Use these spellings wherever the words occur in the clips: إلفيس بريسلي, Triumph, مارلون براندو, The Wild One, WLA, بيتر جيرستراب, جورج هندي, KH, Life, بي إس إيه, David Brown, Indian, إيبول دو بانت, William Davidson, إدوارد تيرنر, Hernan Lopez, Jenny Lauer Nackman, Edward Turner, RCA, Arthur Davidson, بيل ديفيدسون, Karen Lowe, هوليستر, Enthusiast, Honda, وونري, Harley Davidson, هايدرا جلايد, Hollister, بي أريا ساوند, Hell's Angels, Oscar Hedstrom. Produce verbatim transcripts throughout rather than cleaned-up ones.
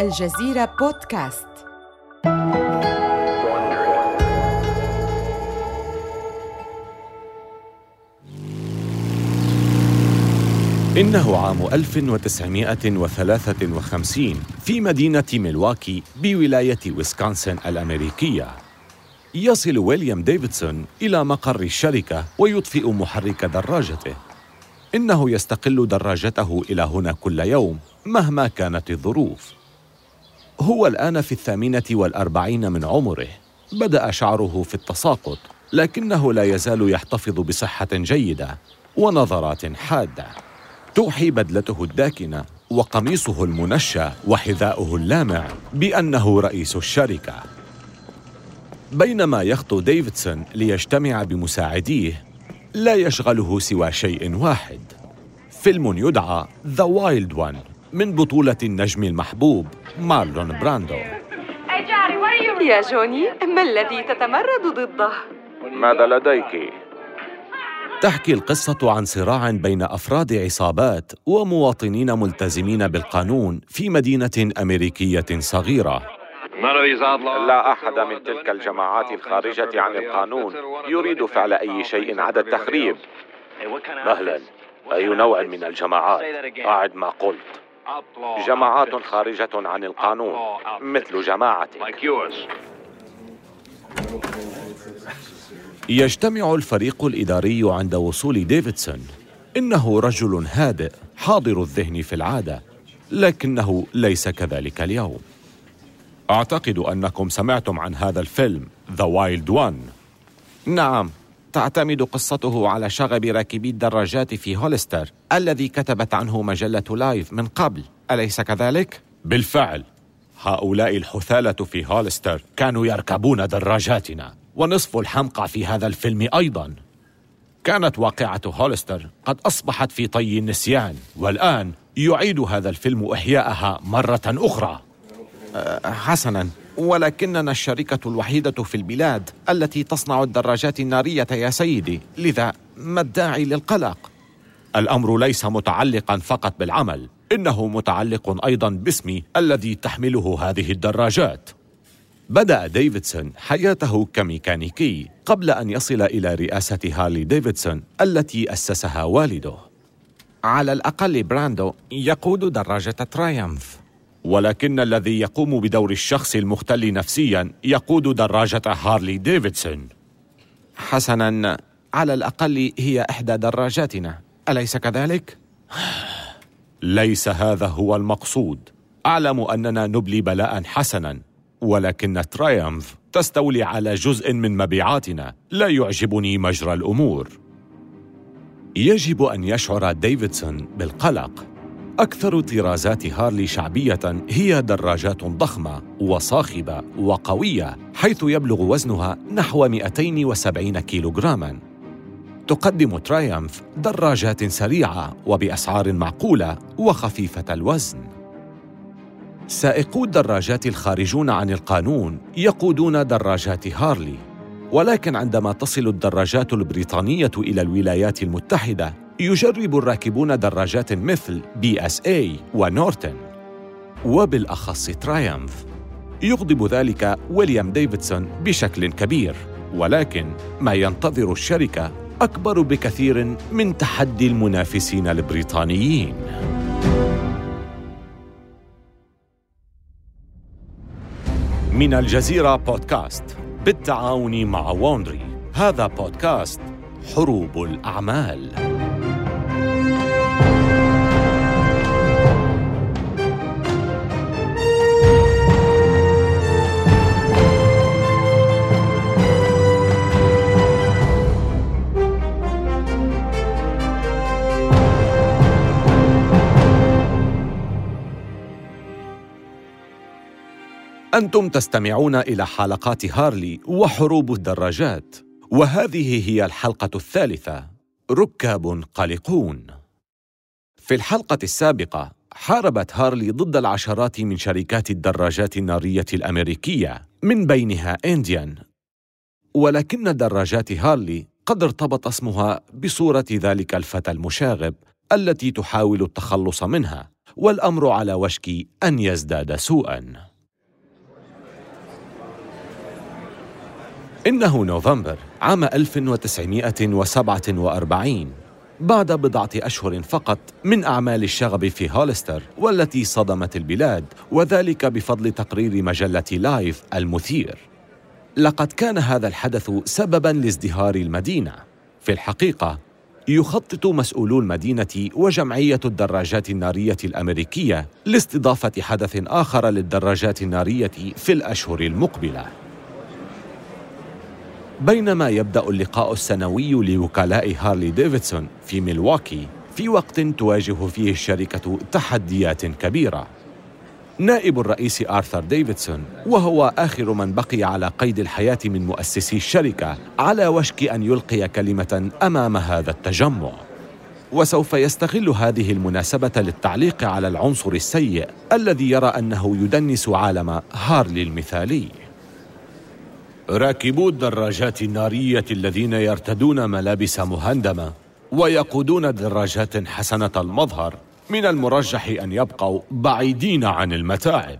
الجزيرة بودكاست. إنه عام ألف وتسعمائة وثلاثة وخمسين في مدينة ميلواكي بولاية ويسكونسن الأمريكية. يصل ويليام ديفيدسون إلى مقر الشركة ويطفئ محرك دراجته. إنه يستقل دراجته إلى هنا كل يوم مهما كانت الظروف. هو الآن في الثامنة والأربعين من عمره. بدأ شعره في التساقط، لكنه لا يزال يحتفظ بصحة جيدة ونظرات حادة. توحي بدلته الداكنة وقميصه المنشى وحذاؤه اللامع بأنه رئيس الشركة. بينما يخطو ديفيدسون ليجتمع بمساعديه، لا يشغله سوى شيء واحد: فيلم يدعى The Wild One من بطولة النجم المحبوب مارلون براندو. يا جوني، ما الذي تتمرد ضده؟ ماذا لديك؟ تحكي القصة عن صراع بين أفراد عصابات ومواطنين ملتزمين بالقانون في مدينة أمريكية صغيرة. لا أحد من تلك الجماعات الخارجة عن القانون يريد فعل أي شيء عدا التخريب. مهلا، أي نوع من الجماعات؟ أعد ما قلت. جماعات خارجة عن القانون مثل جماعتك. يجتمع الفريق الإداري عند وصول ديفيدسون. إنه رجل هادئ حاضر الذهن في العادة، لكنه ليس كذلك اليوم. أعتقد أنكم سمعتم عن هذا الفيلم The Wild One. نعم، تعتمد قصته على شغب راكبي الدراجات في هوليستر الذي كتبت عنه مجلة لايف من قبل، أليس كذلك؟ بالفعل، هؤلاء الحثالة في هوليستر كانوا يركبون دراجاتنا، ونصف الحمقى في هذا الفيلم أيضاً. كانت واقعة هوليستر قد أصبحت في طي النسيان، والآن يعيد هذا الفيلم إحياءها مرة أخرى. أه حسناً، ولكننا الشركة الوحيدة في البلاد التي تصنع الدراجات النارية يا سيدي، لذا ما الداعي للقلق؟ الأمر ليس متعلقاً فقط بالعمل، إنه متعلق أيضاً باسمي الذي تحمله هذه الدراجات. بدأ ديفيدسون حياته كميكانيكي قبل أن يصل إلى رئاسة هارلي ديفيدسون التي أسسها والده. على الأقل براندو يقود دراجة ترايمف، ولكن الذي يقوم بدور الشخص المختل نفسياً يقود دراجة هارلي ديفيدسون. حسناً، على الأقل هي إحدى دراجاتنا، أليس كذلك؟ ليس هذا هو المقصود. أعلم أننا نبلي بلاءً حسناً، ولكن ترايمف تستولي على جزء من مبيعاتنا. لا يعجبني مجرى الأمور. يجب أن يشعر ديفيدسون بالقلق. أكثر طرازات هارلي شعبية هي دراجات ضخمة وصاخبة وقوية، حيث يبلغ وزنها نحو مئتين وسبعين كيلوغراما. تقدم ترايمف دراجات سريعة وبأسعار معقولة وخفيفة الوزن. سائقو الدراجات الخارجون عن القانون يقودون دراجات هارلي، ولكن عندما تصل الدراجات البريطانية إلى الولايات المتحدة يجرب الراكبون دراجات مثل بي إس إيه ونورتن، وبالأخص ترايمف. يغضب ذلك ويليام ديفيدسون بشكل كبير، ولكن ما ينتظر الشركة أكبر بكثير من تحدي المنافسين البريطانيين. من الجزيرة بودكاست بالتعاون مع وونري. هذا بودكاست حروب الأعمال. أنتم تستمعون إلى حلقات هارلي وحروب الدراجات، وهذه هي الحلقة الثالثة: ركاب قلقون. في الحلقة السابقة حاربت هارلي ضد العشرات من شركات الدراجات النارية الأمريكية، من بينها إنديان، ولكن دراجات هارلي قد ارتبط اسمها بصورة ذلك الفتى المشاغب التي تحاول التخلص منها، والأمر على وشك أن يزداد سوءاً. إنه نوفمبر عام ألف وتسعمائة وسبعة وأربعين، بعد بضعة أشهر فقط من أعمال الشغب في هولستر والتي صدمت البلاد، وذلك بفضل تقرير مجلة لايف المثير. لقد كان هذا الحدث سبباً لازدهار المدينة. في الحقيقة يخطط مسؤولو المدينة وجمعية الدراجات النارية الأمريكية لاستضافة حدث آخر للدراجات النارية في الأشهر المقبلة. بينما يبدأ اللقاء السنوي لوكلاء هارلي ديفيدسون في ميلواكي في وقت تواجه فيه الشركة تحديات كبيرة. نائب الرئيس آرثر ديفيدسون، وهو آخر من بقي على قيد الحياة من مؤسسي الشركة، على وشك أن يلقي كلمة أمام هذا التجمع، وسوف يستغل هذه المناسبة للتعليق على العنصر السيء الذي يرى أنه يدنس عالم هارلي المثالي. راكبو الدراجات النارية الذين يرتدون ملابس مهندمة ويقودون دراجات حسنة المظهر من المرجح أن يبقوا بعيدين عن المتاعب،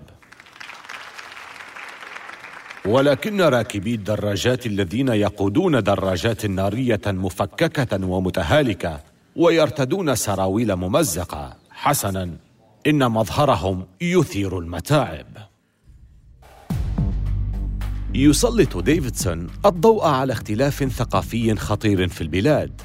ولكن راكبي الدراجات الذين يقودون دراجات نارية مفككة ومتهالكة ويرتدون سراويل ممزقة، حسناً، إن مظهرهم يثير المتاعب. يسلط ديفيدسون الضوء على اختلاف ثقافي خطير في البلاد.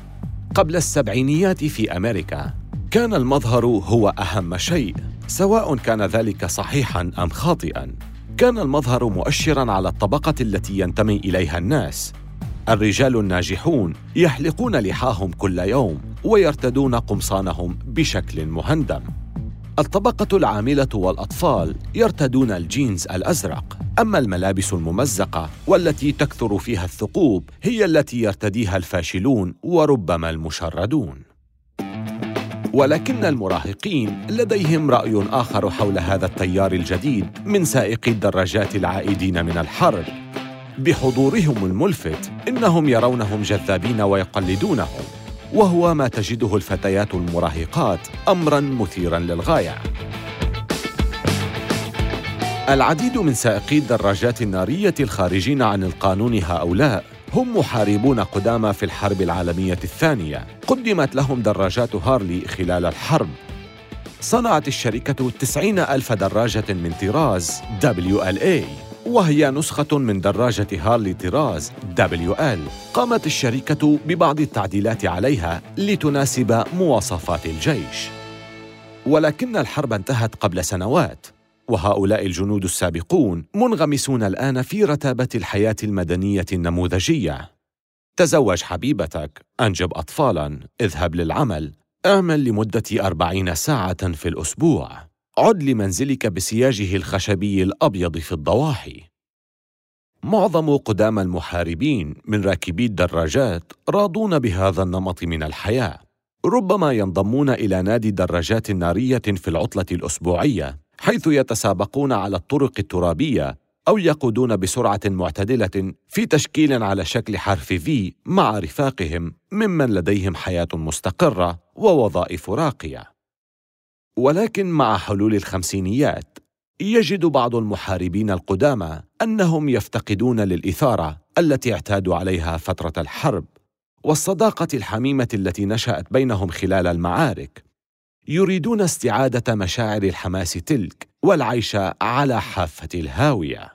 قبل السبعينيات في أمريكا كان المظهر هو أهم شيء، سواء كان ذلك صحيحاً أم خاطئاً. كان المظهر مؤشراً على الطبقة التي ينتمي إليها الناس. الرجال الناجحون يحلقون لحاهم كل يوم ويرتدون قمصانهم بشكل مهندم. الطبقة العاملة والأطفال يرتدون الجينز الأزرق، أما الملابس الممزقة والتي تكثر فيها الثقوب هي التي يرتديها الفاشلون وربما المشردون. ولكن المراهقين لديهم رأي آخر حول هذا التيار الجديد من سائقي الدراجات العائدين من الحرب. بحضورهم الملفت إنهم يرونهم جذابين ويقلدونهم، وهو ما تجده الفتيات المراهقات أمراً مثيراً للغاية. العديد من سائقي الدراجات النارية الخارجين عن القانون هؤلاء هم محاربون قدامى في الحرب العالمية الثانية، قدمت لهم دراجات هارلي خلال الحرب. صنعت الشركة تسعين ألف دراجة من طراز دبليو إل إيه، وهي نسخة من دراجة هارلي طراز دبليو إل. قامت الشركة ببعض التعديلات عليها لتناسب مواصفات الجيش، ولكن الحرب انتهت قبل سنوات، وهؤلاء الجنود السابقون منغمسون الآن في رتابة الحياة المدنية النموذجية. تزوج حبيبتك، أنجب أطفالاً، اذهب للعمل، اعمل لمدة أربعين ساعة في الأسبوع، عد لمنزلك بسياجه الخشبي الأبيض في الضواحي. معظم قدام المحاربين من راكبي الدراجات راضون بهذا النمط من الحياة. ربما ينضمون إلى نادي دراجات نارية في العطلة الأسبوعية، حيث يتسابقون على الطرق الترابية أو يقودون بسرعة معتدلة في تشكيل على شكل حرف في مع رفاقهم ممن لديهم حياة مستقرة ووظائف راقية. ولكن مع حلول الخمسينيات يجد بعض المحاربين القدامى أنهم يفتقدون للإثارة التي اعتادوا عليها فترة الحرب والصداقة الحميمة التي نشأت بينهم خلال المعارك. يريدون استعادة مشاعر الحماس تلك والعيش على حافة الهاوية.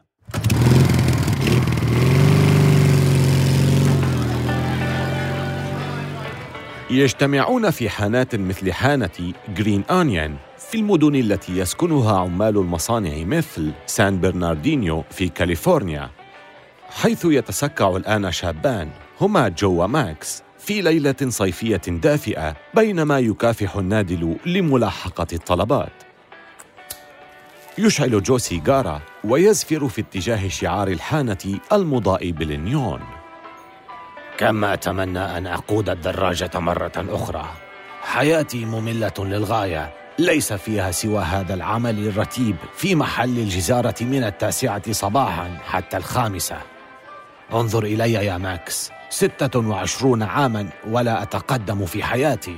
يجتمعون في حانات مثل حانة جرين أونيون في المدن التي يسكنها عمال المصانع مثل سان برناردينيو في كاليفورنيا، حيث يتسكع الآن شابان هما جو وماكس في ليلة صيفية دافئة بينما يكافح النادل لملاحقة الطلبات. يشعل جو سيجارة ويزفر في اتجاه شعار الحانة المضاء بالنيون. كما أتمنى أن أقود الدراجة مرة أخرى. حياتي مملة للغاية، ليس فيها سوى هذا العمل الرتيب في محل الجزارة من التاسعة صباحاً حتى الخامسة. انظر إلي يا ماكس، ستة وعشرون عاماً ولا أتقدم في حياتي.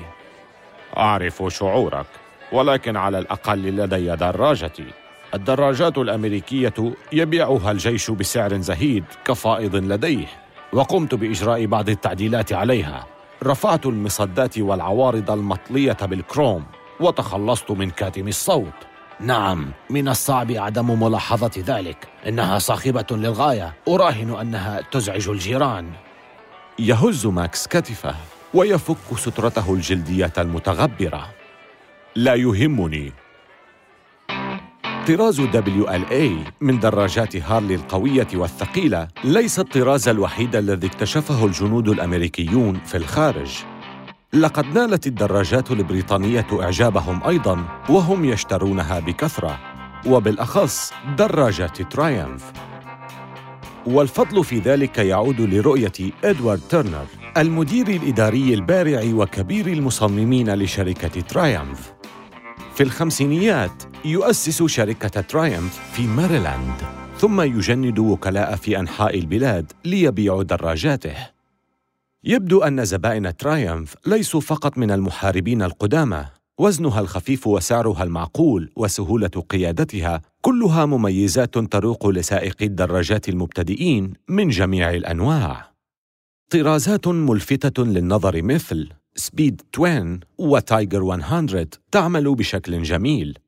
أعرف شعورك، ولكن على الأقل لدي دراجتي. الدراجات الأمريكية يبيعها الجيش بسعر زهيد كفائض لديه، وقمت بإجراء بعض التعديلات عليها. رفعت المصدات والعوارض المطلية بالكروم، وتخلصت من كاتم الصوت. نعم، من الصعب عدم ملاحظة ذلك، إنها صاخبة للغاية، أراهن أنها تزعج الجيران. يهز ماكس كتفه ويفك سترته الجلدية المتغبرة. لا يهمني. طراز دبليو إل إيه من دراجات هارلي القوية والثقيلة ليس الطراز الوحيد الذي اكتشفه الجنود الأمريكيون في الخارج. لقد نالت الدراجات البريطانية إعجابهم أيضاً، وهم يشترونها بكثرة، وبالأخص دراجات ترايمف. والفضل في ذلك يعود لرؤية إدوارد تيرنر، المدير الإداري البارع وكبير المصممين لشركة ترايمف. في الخمسينيات يؤسس شركة ترايمف في ماريلاند، ثم يجند وكلاء في أنحاء البلاد ليبيعوا دراجاته. يبدو أن زبائن ترايمف ليسوا فقط من المحاربين القدامى. وزنها الخفيف وسعرها المعقول وسهولة قيادتها كلها مميزات تروق لسائقي الدراجات المبتدئين من جميع الأنواع. طرازات ملفتة للنظر مثل سبيد توين وتايجر مئة تعمل بشكل جميل.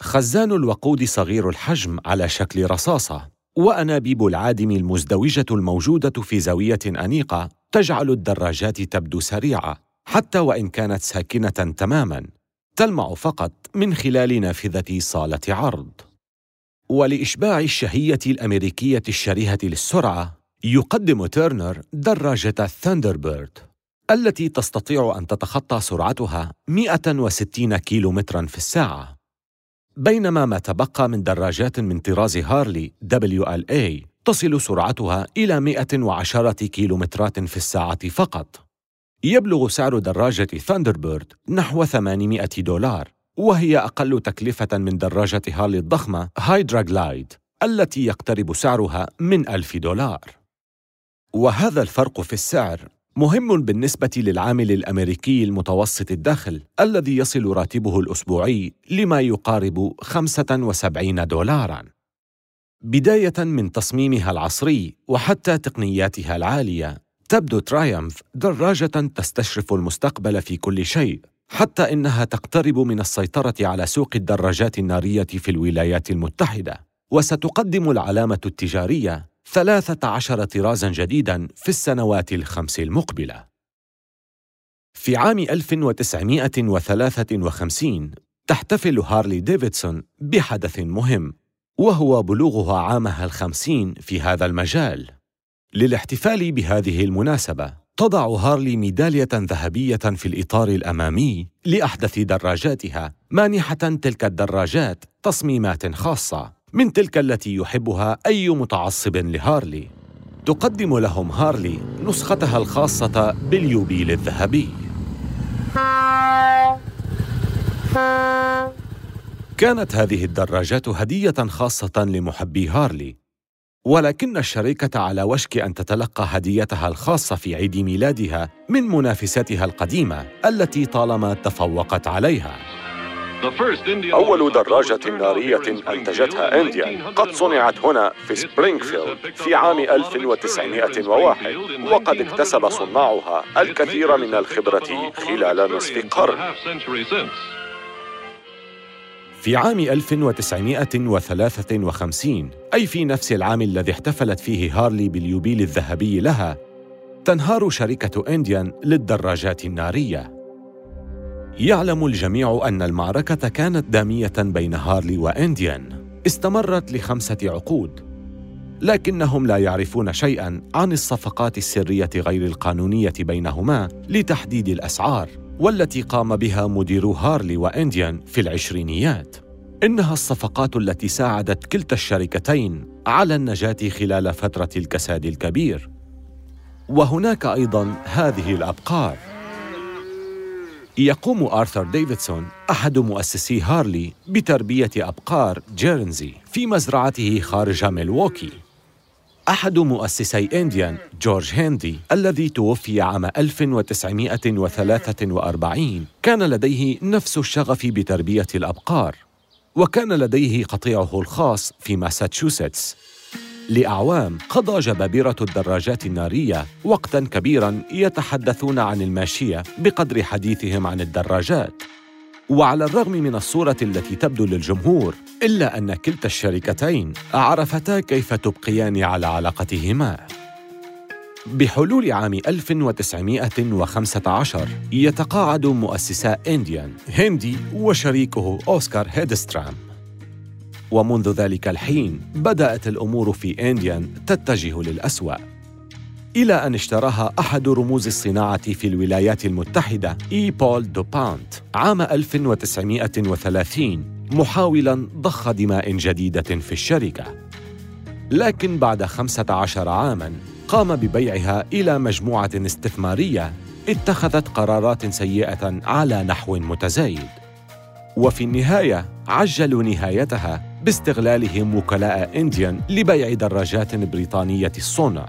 خزان الوقود صغير الحجم على شكل رصاصة، وأنابيب العادم المزدوجة الموجودة في زاوية أنيقة تجعل الدراجات تبدو سريعة حتى وإن كانت ساكنة تماماً، تلمع فقط من خلال نافذة صالة عرض. ولإشباع الشهية الأمريكية الشريهة للسرعة، يقدم تيرنر دراجة الثاندربيرد التي تستطيع أن تتخطى سرعتها مئة وستين كيلومتراً في الساعة. بينما ما تبقى من دراجات من طراز هارلي دبليو إل إيه تصل سرعتها إلى مئة وعشرة كيلومترات في الساعة فقط. يبلغ سعر دراجة ثاندربيرد نحو ثمانمئة دولار، وهي أقل تكلفة من دراجة هارلي الضخمة هايدرا جلايد التي يقترب سعرها من ألف دولار. وهذا الفرق في السعر مهم بالنسبة للعامل الأمريكي المتوسط الدخل الذي يصل راتبه الأسبوعي لما يقارب خمسة وسبعين دولاراً. بداية من تصميمها العصري وحتى تقنياتها العالية، تبدو ترايمف دراجة تستشرف المستقبل في كل شيء، حتى إنها تقترب من السيطرة على سوق الدراجات النارية في الولايات المتحدة. وستقدم العلامة التجارية ثلاثة عشر طرازاً جديداً في السنوات الخمس المقبلة. في عام ألف وتسعمئة وثلاثة وخمسين تحتفل هارلي ديفيدسون بحدث مهم، وهو بلوغها عامها الخمسين في هذا المجال. للاحتفال بهذه المناسبة تضع هارلي ميدالية ذهبية في الإطار الأمامي لأحدث دراجاتها، مانحة تلك الدراجات تصميمات خاصة من تلك التي يحبها أي متعصب لهارلي. تقدم لهم هارلي نسختها الخاصة باليوبيل الذهبي. كانت هذه الدراجات هدية خاصة لمحبي هارلي، ولكن الشركة على وشك أن تتلقى هديتها الخاصة في عيد ميلادها من منافستها القديمة التي طالما تفوقت عليها. أول دراجة نارية أنتجتها إنديان قد صنعت هنا في سبرينغفيلد في عام ألف وتسعمئة وواحد، وقد اكتسب صناعها الكثير من الخبرة خلال نصف قرن. في عام ألف وتسعمئة وثلاثة وخمسين، أي في نفس العام الذي احتفلت فيه هارلي باليوبيل الذهبي لها، تنهار شركة إنديان للدراجات النارية. يعلم الجميع أن المعركة كانت دامية بين هارلي وإنديان، استمرت لخمسة عقود، لكنهم لا يعرفون شيئاً عن الصفقات السرية غير القانونية بينهما لتحديد الأسعار، والتي قام بها مديرو هارلي وإنديان في العشرينيات. إنها الصفقات التي ساعدت كلتا الشركتين على النجاة خلال فترة الكساد الكبير. وهناك أيضاً هذه الأبقار. يقوم آرثر ديفيدسون أحد مؤسسي هارلي بتربية أبقار جيرنزي في مزرعته خارج ميلواكي. أحد مؤسسي إنديان جورج هندي الذي توفي عام ألف وتسعمائة وثلاثة وأربعين كان لديه نفس الشغف بتربية الأبقار، وكان لديه قطيعه الخاص في ماساتشوستس. لأعوام قضى جبابرة الدراجات النارية وقتاً كبيراً يتحدثون عن الماشية بقدر حديثهم عن الدراجات، وعلى الرغم من الصورة التي تبدو للجمهور إلا أن كلتا الشركتين عرفتا كيف تبقيان على علاقتهما. بحلول عام ألف وتسعمائة وخمسة عشر يتقاعد مؤسسا إنديان هندي وشريكه أوسكار هيدسترام، ومنذ ذلك الحين بدأت الأمور في إنديان تتجه للأسوأ، إلى أن اشتراها أحد رموز الصناعة في الولايات المتحدة إيبول دو بانت عام ألف وتسعمائة وثلاثين محاولاً ضخ دماء جديدة في الشركة، لكن بعد خمسة عشر عاماً قام ببيعها إلى مجموعة استثمارية اتخذت قرارات سيئة على نحو متزايد، وفي النهاية عجلوا نهايتها باستغلالهم وكلاء إنديان لبيع دراجات بريطانية الصنع،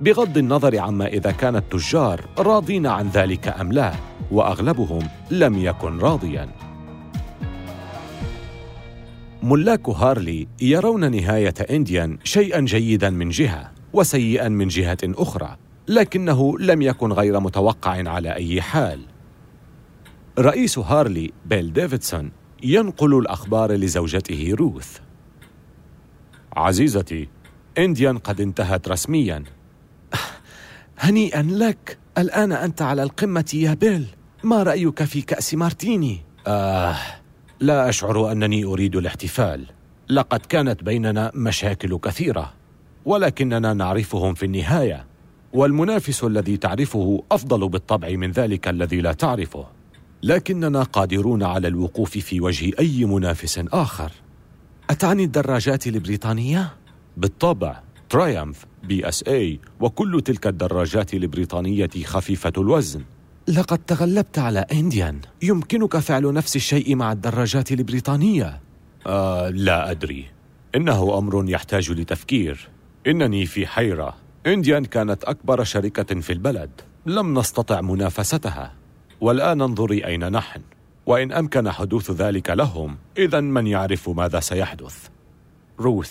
بغض النظر عما إذا كان التجار راضين عن ذلك أم لا، وأغلبهم لم يكن راضياً. ملاك هارلي يرون نهاية إنديان شيئاً جيداً من جهة وسيئاً من جهة أخرى، لكنه لم يكن غير متوقع على أي حال. رئيس هارلي بيل ديفيدسون ينقل الأخبار لزوجته روث: عزيزتي، إنديان قد انتهت رسمياً. هنيئاً لك، الآن أنت على القمة يا بيل، ما رأيك في كأس مارتيني؟ آه، لا أشعر أنني أريد الاحتفال، لقد كانت بيننا مشاكل كثيرة، ولكننا نعرفهم في النهاية، والمنافس الذي تعرفه أفضل بالطبع من ذلك الذي لا تعرفه، لكننا قادرون على الوقوف في وجه أي منافس آخر. أتعني الدراجات البريطانية؟ بالطبع، ترايمف، بي إس إيه وكل تلك الدراجات البريطانية خفيفة الوزن. لقد تغلبت على إنديان، يمكنك فعل نفس الشيء مع الدراجات البريطانية. آه لا أدري، إنه أمر يحتاج لتفكير، إنني في حيرة. إنديان كانت أكبر شركة في البلد، لم نستطع منافستها، والآن انظري أين نحن، وإن أمكن حدوث ذلك لهم، إذن من يعرف ماذا سيحدث. روث،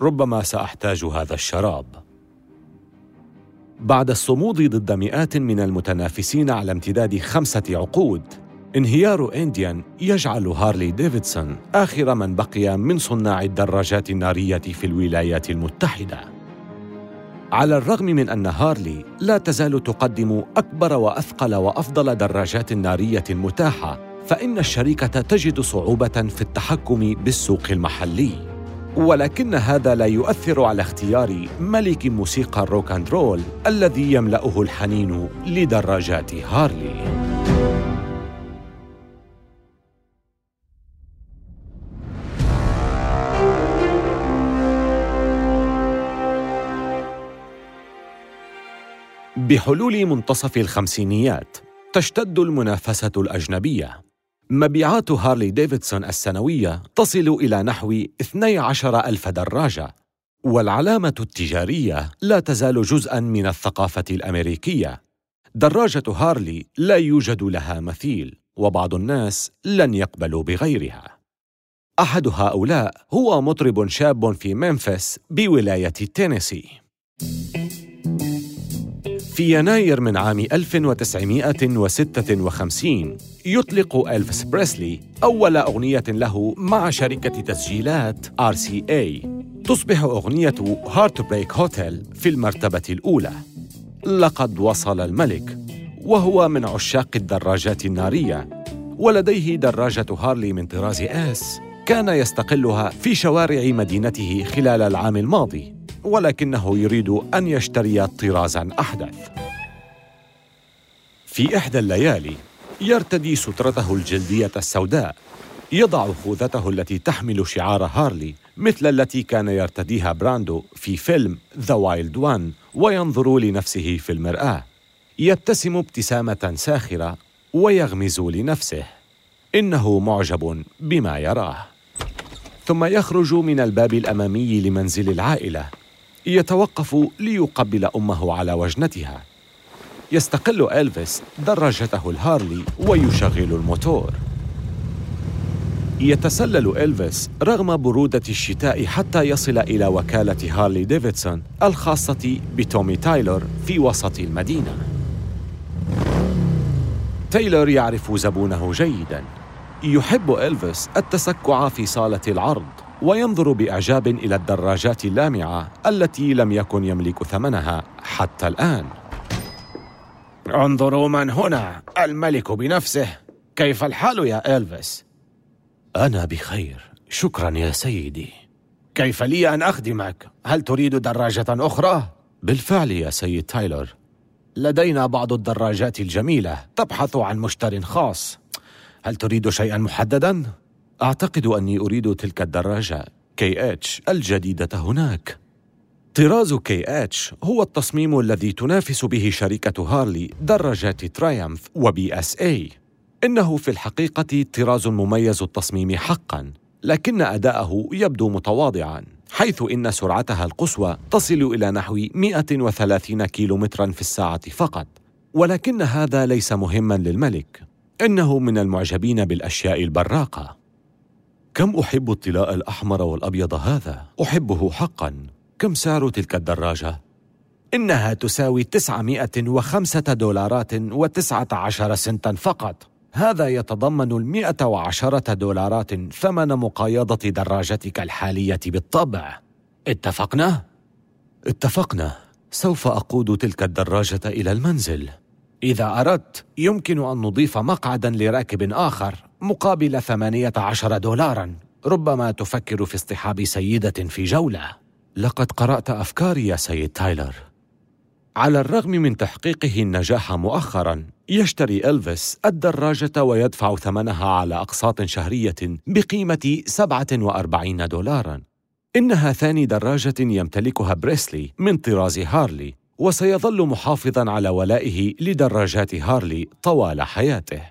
ربما سأحتاج هذا الشراب. بعد الصمود ضد مئات من المتنافسين على امتداد خمسة عقود، انهيار إنديان يجعل هارلي ديفيدسون آخر من بقي من صناع الدراجات النارية في الولايات المتحدة. على الرغم من أن هارلي لا تزال تقدم أكبر وأثقل وأفضل دراجات نارية متاحة، فإن الشركة تجد صعوبة في التحكم بالسوق المحلي، ولكن هذا لا يؤثر على اختيار ملك موسيقى الروك اند رول الذي يملأه الحنين لدراجات هارلي. بحلول منتصف الخمسينيات تشتد المنافسة الأجنبية، مبيعات هارلي ديفيدسون السنوية تصل إلى نحو اثني عشر ألف دراجة، والعلامة التجارية لا تزال جزءاً من الثقافة الأمريكية. دراجة هارلي لا يوجد لها مثيل، وبعض الناس لن يقبلوا بغيرها. أحد هؤلاء هو مطرب شاب في ممفيس بولاية تينيسي. في يناير من عام ألف وتسعمائة وستة وخمسين يطلق إلفيس بريسلي أول أغنية له مع شركة تسجيلات آر سي إيه. تصبح أغنية هارتبريك هوتيل في المرتبة الأولى. لقد وصل الملك، وهو من عشاق الدراجات النارية، ولديه دراجة هارلي من طراز آس كان يستقلها في شوارع مدينته خلال العام الماضي، ولكنه يريد أن يشتري طرازاً أحدث. في إحدى الليالي يرتدي سترته الجلدية السوداء، يضع خوذته التي تحمل شعار هارلي مثل التي كان يرتديها براندو في فيلم The Wild One، وينظر لنفسه في المرآة، يبتسم ابتسامة ساخرة ويغمز لنفسه إنه معجب بما يراه، ثم يخرج من الباب الأمامي لمنزل العائلة، يتوقف ليقبل أمه على وجنتها. يستقل إلفيس دراجته الهارلي ويشغل الموتور. يتسلل إلفيس رغم برودة الشتاء حتى يصل إلى وكالة هارلي ديفيدسون الخاصة بتومي تايلور في وسط المدينة. تايلور يعرف زبونه جيداً. يحب إلفيس التسكع في صالة العرض وينظر بإعجاب إلى الدراجات اللامعة التي لم يكن يملك ثمنها حتى الآن. انظروا من هنا، الملك بنفسه. كيف الحال يا إلفيس؟ أنا بخير، شكراً يا سيدي. كيف لي أن أخدمك؟ هل تريد دراجة أخرى؟ بالفعل يا سيد تايلور، لدينا بعض الدراجات الجميلة تبحث عن مشتر خاص. هل تريد شيئاً محدداً؟ أعتقد أني أريد تلك الدراجة كي إتش الجديدة هناك. طراز كي إتش هو التصميم الذي تنافس به شركة هارلي دراجات ترايمف وبي إس إيه. إنه في الحقيقة طراز مميز التصميم حقاً، لكن أداءه يبدو متواضعاً، حيث إن سرعتها القصوى تصل إلى نحو مئة وثلاثين كيلومتراً في الساعة فقط. ولكن هذا ليس مهماً للملك، إنه من المعجبين بالأشياء البراقة. كم أحب الطلاء الأحمر والأبيض هذا، أحبه حقاً. كم سعر تلك الدراجة؟ إنها تساوي تسعمائة وخمسة دولارات وتسعة عشر سنتاً فقط. هذا يتضمن المئة وعشرة دولارات ثمن مقايضة دراجتك الحالية بالطبع. اتفقنا؟ اتفقنا. سوف أقود تلك الدراجة إلى المنزل. إذا أردت يمكن أن نضيف مقعداً لراكب آخر مقابل ثمانية عشر دولاراً. ربما تفكر في اصطحاب سيدة في جولة. لقد قرأت أفكاري يا سيد تايلور. على الرغم من تحقيقه النجاح مؤخراً، يشتري إلفيس الدراجة ويدفع ثمنها على أقساط شهرية بقيمة سبعة وأربعين دولاراً. إنها ثاني دراجة يمتلكها بريسلي من طراز هارلي، وسيظل محافظاً على ولائه لدراجات هارلي طوال حياته.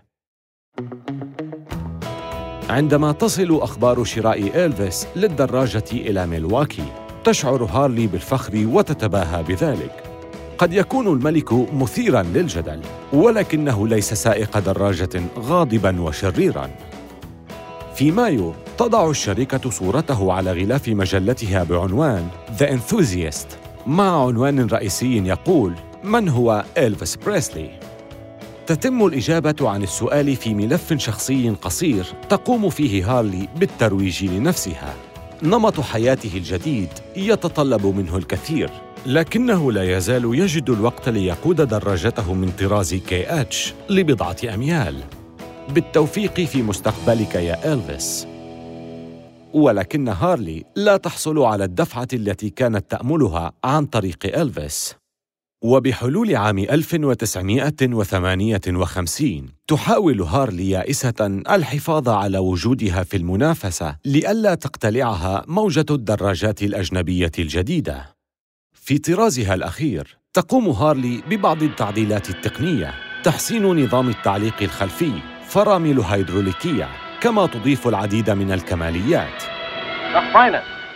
عندما تصل أخبار شراء إلفيس للدراجة إلى ميلواكي، تشعر هارلي بالفخر وتتباهى بذلك. قد يكون الملك مثيراً للجدل، ولكنه ليس سائق دراجة غاضباً وشريراً. في مايو، تضع الشركة صورته على غلاف مجلتها بعنوان The Enthusiast، مع عنوان رئيسي يقول: من هو إلفيس بريسلي؟ تتم الإجابة عن السؤال في ملف شخصي قصير تقوم فيه هارلي بالترويج لنفسها. نمط حياته الجديد يتطلب منه الكثير، لكنه لا يزال يجد الوقت ليقود دراجته من طراز كي اتش لبضعة أميال. بالتوفيق في مستقبلك يا إلفيس. ولكن هارلي لا تحصل على الدفعة التي كانت تأملها عن طريق إلفيس. وبحلول عام ألف وتسعمائة وثمانية وخمسين تحاول هارلي يائسة الحفاظ على وجودها في المنافسة لئلا تقتلعها موجة الدراجات الأجنبية الجديدة. في طرازها الأخير تقوم هارلي ببعض التعديلات التقنية: تحسين نظام التعليق الخلفي، فرامل هيدروليكية، كما تضيف العديد من الكماليات.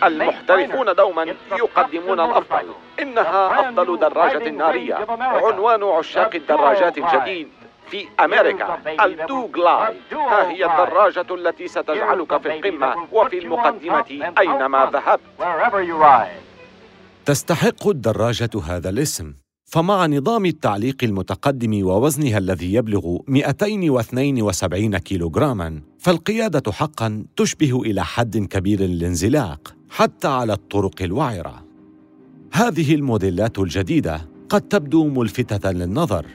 المحترفون دوما يقدمون الأفضل. إنها أفضل دراجة نارية، عنوان عشاق الدراجات الجديد في أمريكا، الدو-Glide. ها هي الدراجة التي ستجعلك في القمة وفي المقدمة أينما ذهبت. تستحق الدراجة هذا الاسم، فمع نظام التعليق المتقدم ووزنها الذي يبلغ مئتين واثنين وسبعين كيلوغراما، فالقيادة حقاً تشبه إلى حد كبير الانزلاق حتى على الطرق الوعرة. هذه الموديلات الجديدة قد تبدو ملفتة للنظر،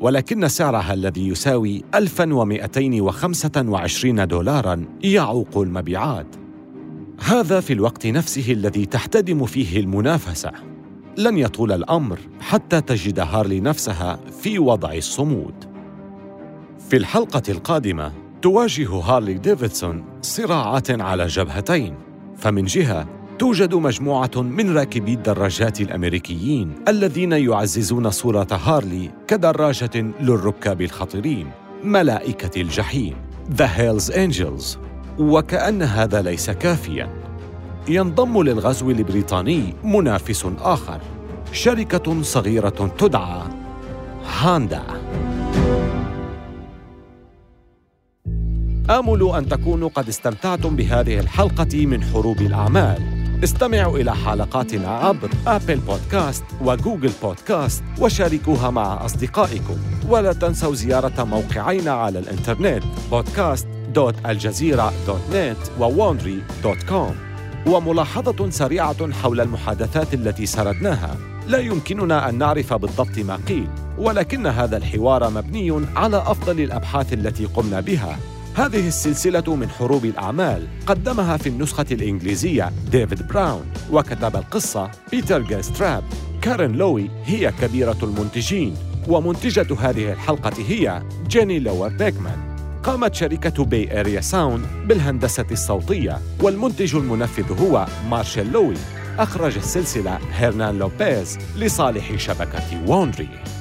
ولكن سعرها الذي يساوي ألف ومئتين وخمسة وعشرين دولاراً يعوق المبيعات. هذا في الوقت نفسه الذي تحتدم فيه المنافسة. لن يطول الأمر حتى تجد هارلي نفسها في وضع الصمود. في الحلقة القادمة تواجه هارلي ديفيدسون صراعات على جبهتين. فمن جهة توجد مجموعة من راكبي الدراجات الأمريكيين الذين يعززون صورة هارلي كدراجة للركاب الخطيرين، ملائكة الجحيم، The Hell's Angels. وكأن هذا ليس كافياً، ينضم للغزو البريطاني منافس آخر، شركة صغيرة تدعى هوندا. آمل أن تكونوا قد استمتعتم بهذه الحلقة من حروب الأعمال. استمعوا إلى حلقاتنا عبر آبل بودكاست وجوجل بودكاست وشاركوها مع أصدقائكم، ولا تنسوا زيارة موقعينا على الإنترنت بودكاست دوت الجزيرة دوت نت ووندري دوت كوم. وملاحظة سريعة حول المحادثات التي سردناها، لا يمكننا أن نعرف بالضبط ما قيل، ولكن هذا الحوار مبني على أفضل الأبحاث التي قمنا بها. هذه السلسلة من حروب الأعمال قدمها في النسخة الإنجليزية ديفيد براون، وكتب القصة بيتر جيرستراب. كارين لوي هي كبيرة المنتجين، ومنتجة هذه الحلقة هي جيني لور ناكمان. قامت شركة بي أريا ساوند بالهندسة الصوتية، والمنتج المنفذ هو مارشيل لوي. أخرج السلسلة هيرنان لوبيز لصالح شبكة ووندري.